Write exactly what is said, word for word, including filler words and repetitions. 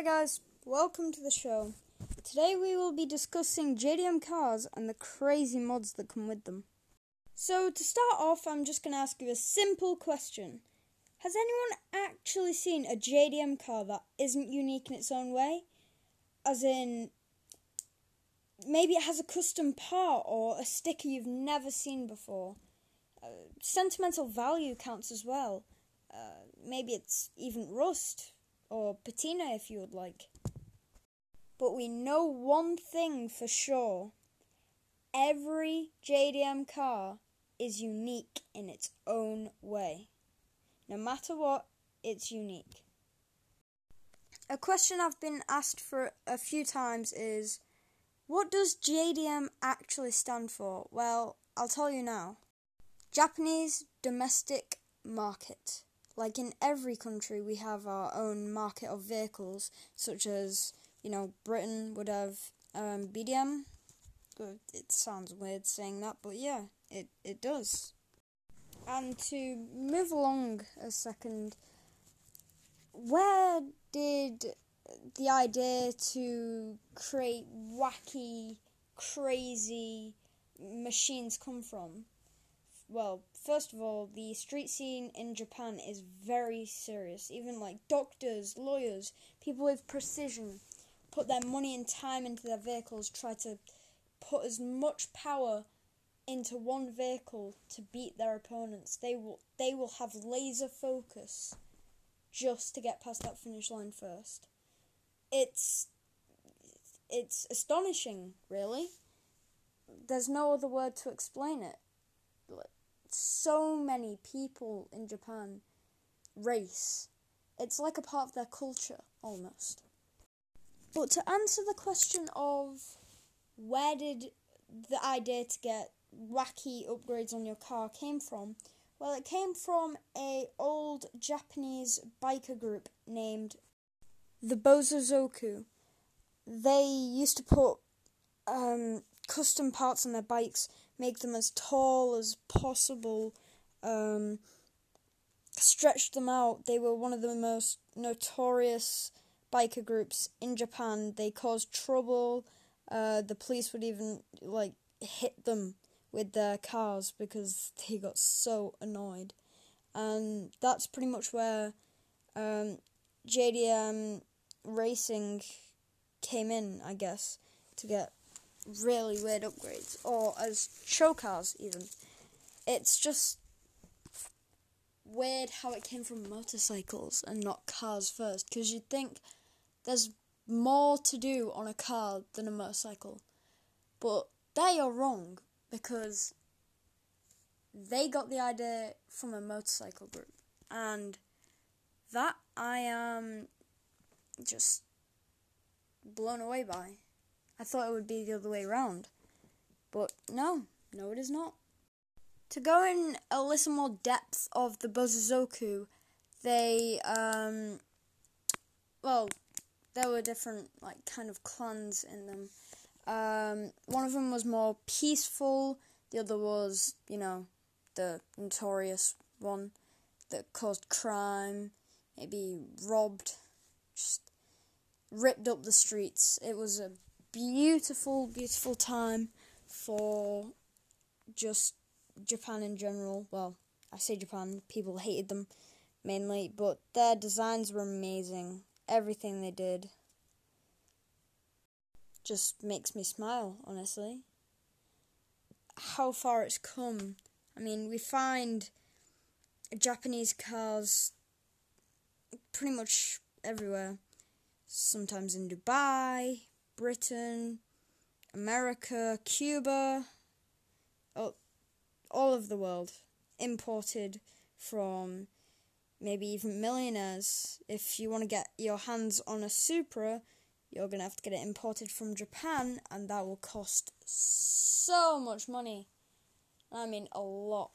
Hi guys, welcome to the show. Today we will be discussing J D M cars and the crazy mods that come with them. So to start off, I'm just going to ask you a simple question. Has anyone actually seen a J D M car that isn't unique in its own way? As in, maybe it has a custom part or a sticker you've never seen before. Uh, sentimental value counts as well. Uh, maybe it's even rust. Or patina if you would like. But we know one thing for sure. Every J D M car is unique in its own way. No matter what, it's unique. A question I've been asked for a few times is, what does J D M actually stand for? Well, I'll tell you now. Japanese Domestic Market. Like in every country, we have our own market of vehicles, such as, you know, Britain would have um, B D M. It sounds weird saying that, but yeah, it, it does. And to move along a second, where did the idea to create wacky, crazy machines come from? Well, first of all, the street scene in Japan is very serious. Even like doctors, lawyers, people with precision put their money and time into their vehicles, try to put as much power into one vehicle to beat their opponents. They will, they will have laser focus just to get past that finish line first. It's, it's astonishing, really. There's no other word to explain it. So many people in Japan race. It's like a part of their culture, almost. But to answer the question of where did the idea to get wacky upgrades on your car came from, well, it came from a old Japanese biker group named the Bōsōzoku. They used to put um, custom parts on their bikes, make them as tall as possible, um, stretch them out. They were one of the most notorious biker groups in Japan. They caused trouble. Uh, the police would even, like, hit them with their cars because they got so annoyed. And that's pretty much where um, J D M racing came in, I guess, to get really weird upgrades, or as show cars even. It's just weird how it came from motorcycles and not cars first, because you'd think there's more to do on a car than a motorcycle, but they are wrong, because they got the idea from a motorcycle group, and that I am just blown away by. I thought it would be the other way around, but no, no it is not. To go in a little more depth of the Bōsōzoku, they, um, well, there were different, like, kind of clans in them. Um, one of them was more peaceful, the other was, you know, the notorious one that caused crime, maybe robbed, just ripped up the streets. It was a beautiful, beautiful time for just Japan in general. Well, I say Japan, people hated them mainly, but their designs were amazing. Everything they did just makes me smile, honestly. How far it's come. I mean, we find Japanese cars pretty much everywhere. Sometimes in Dubai, Britain, America, Cuba, all, all of the world, imported from maybe even millionaires. If you want to get your hands on a Supra, you're going to have to get it imported from Japan, and that will cost so much money. I mean, a lot.